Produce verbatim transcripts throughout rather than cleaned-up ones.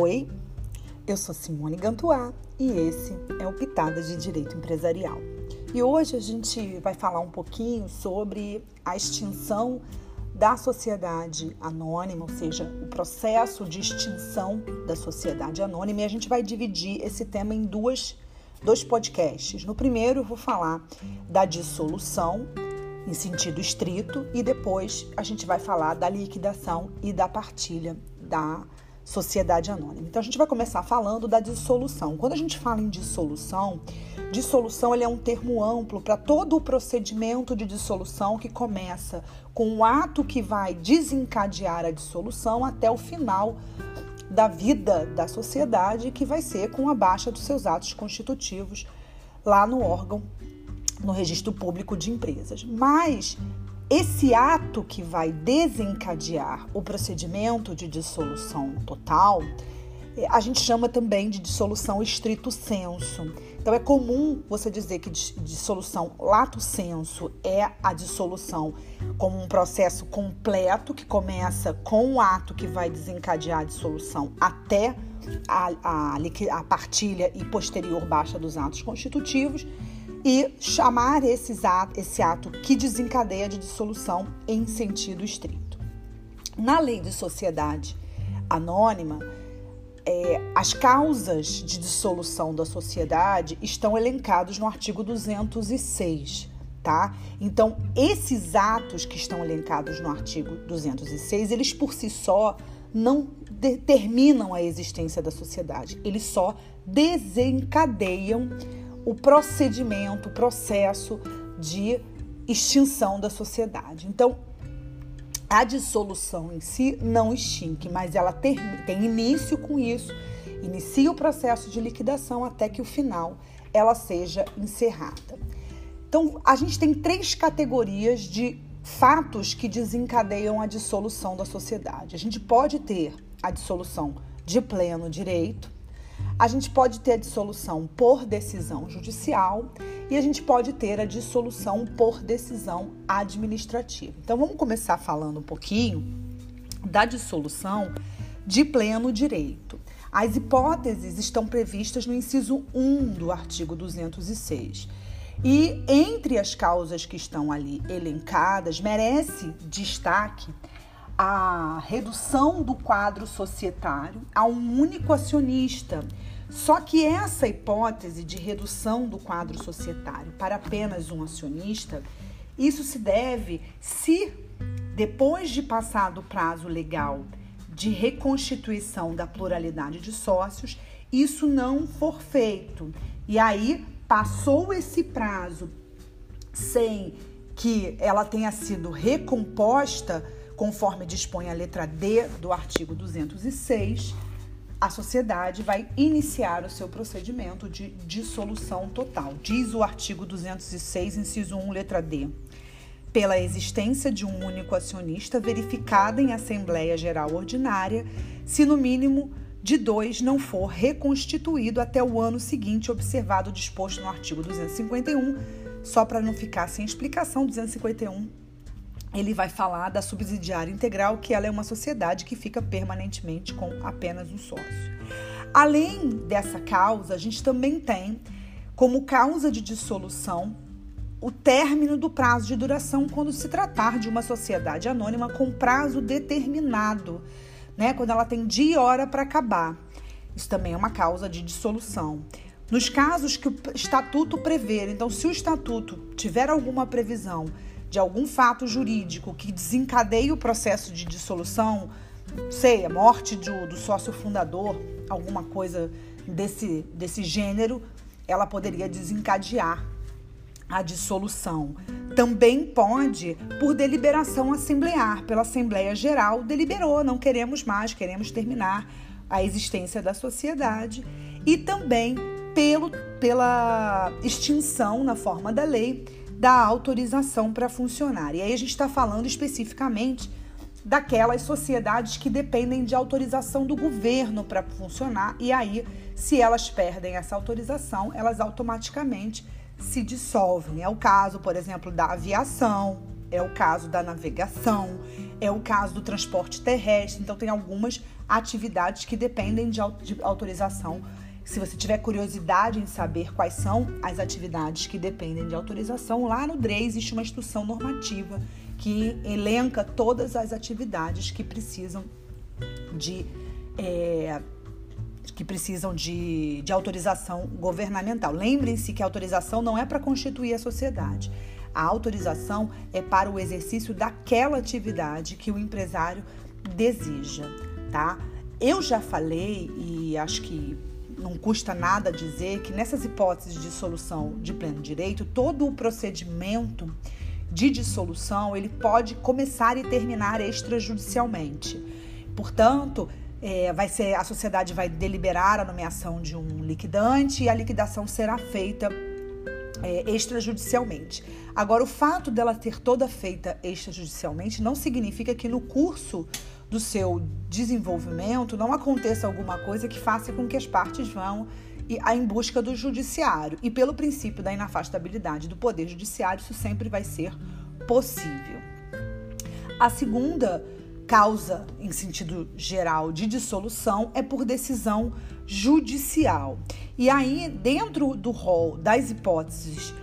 Oi, eu sou Simone Gantuar e esse é o Pitada de Direito Empresarial. E hoje a gente vai falar um pouquinho sobre a extinção da sociedade anônima, ou seja, o processo de extinção da sociedade anônima. E a gente vai dividir esse tema em duas, dois podcasts. No primeiro eu vou falar da dissolução, em sentido estrito, e depois a gente vai falar da liquidação e da partilha da sociedade anônima. Então, a gente vai começar falando da dissolução. Quando a gente fala em dissolução, dissolução ele é um termo amplo para todo o procedimento de dissolução que começa com o ato que vai desencadear a dissolução até o final da vida da sociedade, que vai ser com a baixa dos seus atos constitutivos lá no órgão, no Registro Público de Empresas. Mas esse ato que vai desencadear o procedimento de dissolução total, a gente chama também de dissolução estrito sensu. Então, é comum você dizer que dissolução lato sensu é a dissolução como um processo completo que começa com o ato que vai desencadear a dissolução até a, a, a partilha e posterior baixa dos atos constitutivos, e chamar esses ato, esse ato que desencadeia de dissolução em sentido estrito. Na lei de sociedade anônima, é, as causas de dissolução da sociedade estão elencadas no artigo duzentos e seis, tá? Então, esses atos que estão elencados no artigo duzentos e seis, eles por si só não determinam a existência da sociedade, eles só desencadeiam o procedimento, o processo de extinção da sociedade. Então, a dissolução em si não extingue, mas ela tem, tem início com isso, inicia o processo de liquidação até que o final ela seja encerrada. Então, a gente tem três categorias de fatos que desencadeiam a dissolução da sociedade. A gente pode ter a dissolução de pleno direito, a gente pode ter a dissolução por decisão judicial e a gente pode ter a dissolução por decisão administrativa. Então, vamos começar falando um pouquinho da dissolução de pleno direito. As hipóteses estão previstas no inciso um do artigo duzentos e seis. E entre as causas que estão ali elencadas, merece destaque a redução do quadro societário a um único acionista. Só que essa hipótese de redução do quadro societário para apenas um acionista, isso se deve se, depois de passado o prazo legal de reconstituição da pluralidade de sócios, isso não for feito. E aí, passou esse prazo sem que ela tenha sido recomposta, conforme dispõe a letra D do artigo duzentos e seis, a sociedade vai iniciar o seu procedimento de dissolução total. Diz o artigo duzentos e seis, inciso um, letra D. Pela existência de um único acionista verificada em Assembleia Geral Ordinária, se no mínimo de dois não for reconstituído até o ano seguinte, observado o disposto no artigo duzentos e cinquenta e um, só para não ficar sem explicação, duzentos e cinquenta e um. Ele vai falar da subsidiária integral, que ela é uma sociedade que fica permanentemente com apenas um sócio. Além dessa causa, a gente também tem como causa de dissolução o término do prazo de duração quando se tratar de uma sociedade anônima com prazo determinado, né? Quando ela tem dia e hora para acabar. Isso também é uma causa de dissolução. Nos casos que o estatuto prever, então se o estatuto tiver alguma previsão de algum fato jurídico que desencadeie o processo de dissolução, sei, a morte do, do sócio fundador, alguma coisa desse, desse gênero, ela poderia desencadear a dissolução. Também pode, por deliberação assemblear, pela Assembleia Geral, deliberou, não queremos mais, queremos terminar a existência da sociedade, e também pelo, pela extinção, na forma da lei, da autorização para funcionar. E aí a gente está falando especificamente daquelas sociedades que dependem de autorização do governo para funcionar, e aí, se elas perdem essa autorização, elas automaticamente se dissolvem. É o caso, por exemplo, da aviação, é o caso da navegação, É o caso do transporte terrestre. Então, tem algumas atividades que dependem de autorização. Se você tiver curiosidade em saber quais são as atividades que dependem de autorização, lá no D R E I existe uma instrução normativa que elenca todas as atividades que precisam de, é, que precisam de, de autorização governamental. Lembrem-se que a autorização não é para constituir a sociedade. A autorização é para o exercício daquela atividade que o empresário deseja, tá? Eu já falei, e acho que não custa nada dizer, que nessas hipóteses de solução de pleno direito, todo o procedimento de dissolução, ele pode começar e terminar extrajudicialmente. Portanto, é, vai ser, a sociedade vai deliberar a nomeação de um liquidante e a liquidação será feita É, extrajudicialmente. Agora, o fato dela ter toda feita extrajudicialmente não significa que no curso do seu desenvolvimento não aconteça alguma coisa que faça com que as partes vão em busca do judiciário. E pelo princípio da inafastabilidade do poder judiciário, isso sempre vai ser possível. A segunda causa, em sentido geral, de dissolução é por decisão judicial. E aí, dentro do rol das hipóteses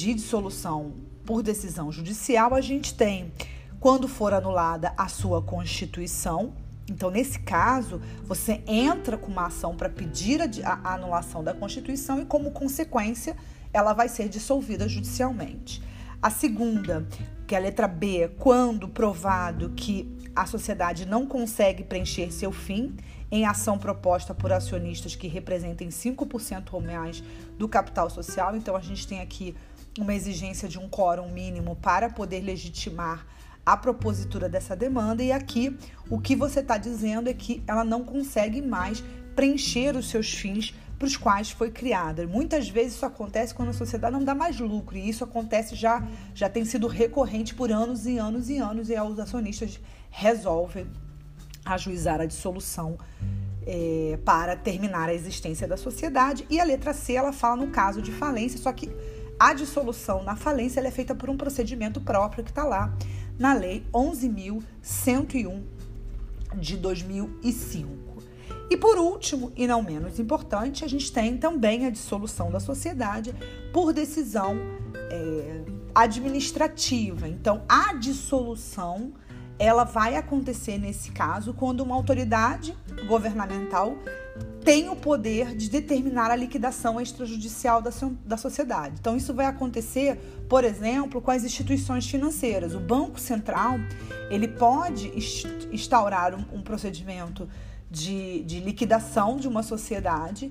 de dissolução por decisão judicial, a gente tem quando for anulada a sua constituição. Então, nesse caso, você entra com uma ação para pedir a, a anulação da Constituição e, como consequência, ela vai ser dissolvida judicialmente. A segunda, que é a letra B, quando provado que a sociedade não consegue preencher seu fim em ação proposta por acionistas que representem cinco por cento ou mais do capital social. Então, a gente tem aqui uma exigência de um quórum mínimo para poder legitimar a propositura dessa demanda. E aqui, o que você está dizendo é que ela não consegue mais preencher os seus fins para os quais foi criada. Muitas vezes isso acontece quando a sociedade não dá mais lucro, e isso acontece, já, já tem sido recorrente por anos e anos e anos, e os acionistas resolvem ajuizar a dissolução é, para terminar a existência da sociedade. E a letra C, ela fala no caso de falência, só que a dissolução na falência ela é feita por um procedimento próprio que está lá na Lei onze mil cento e um de dois mil e cinco. E por último, e não menos importante, a gente tem também a dissolução da sociedade por decisão é, administrativa. Então, a dissolução, ela vai acontecer nesse caso quando uma autoridade governamental tem o poder de determinar a liquidação extrajudicial da, da sociedade. Então, isso vai acontecer, por exemplo, com as instituições financeiras. O Banco Central, ele pode instaurar um, um procedimento De, de liquidação de uma sociedade,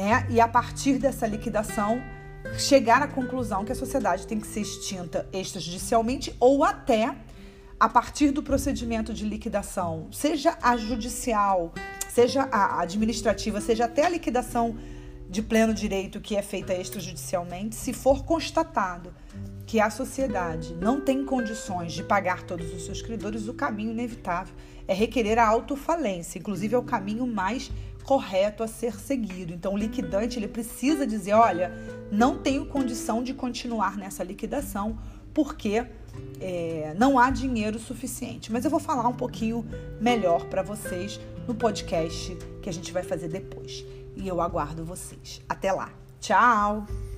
né? E a partir dessa liquidação chegar à conclusão que a sociedade tem que ser extinta extrajudicialmente, ou até a partir do procedimento de liquidação, seja a judicial, seja a administrativa, seja até a liquidação de pleno direito que é feita extrajudicialmente, se for constatado que a sociedade não tem condições de pagar todos os seus credores, o caminho inevitável é requerer a autofalência. Inclusive, é o caminho mais correto a ser seguido. Então, o liquidante ele precisa dizer, olha, não tenho condição de continuar nessa liquidação porque é, não há dinheiro suficiente. Mas eu vou falar um pouquinho melhor para vocês no podcast que a gente vai fazer depois. E eu aguardo vocês. Até lá. Tchau!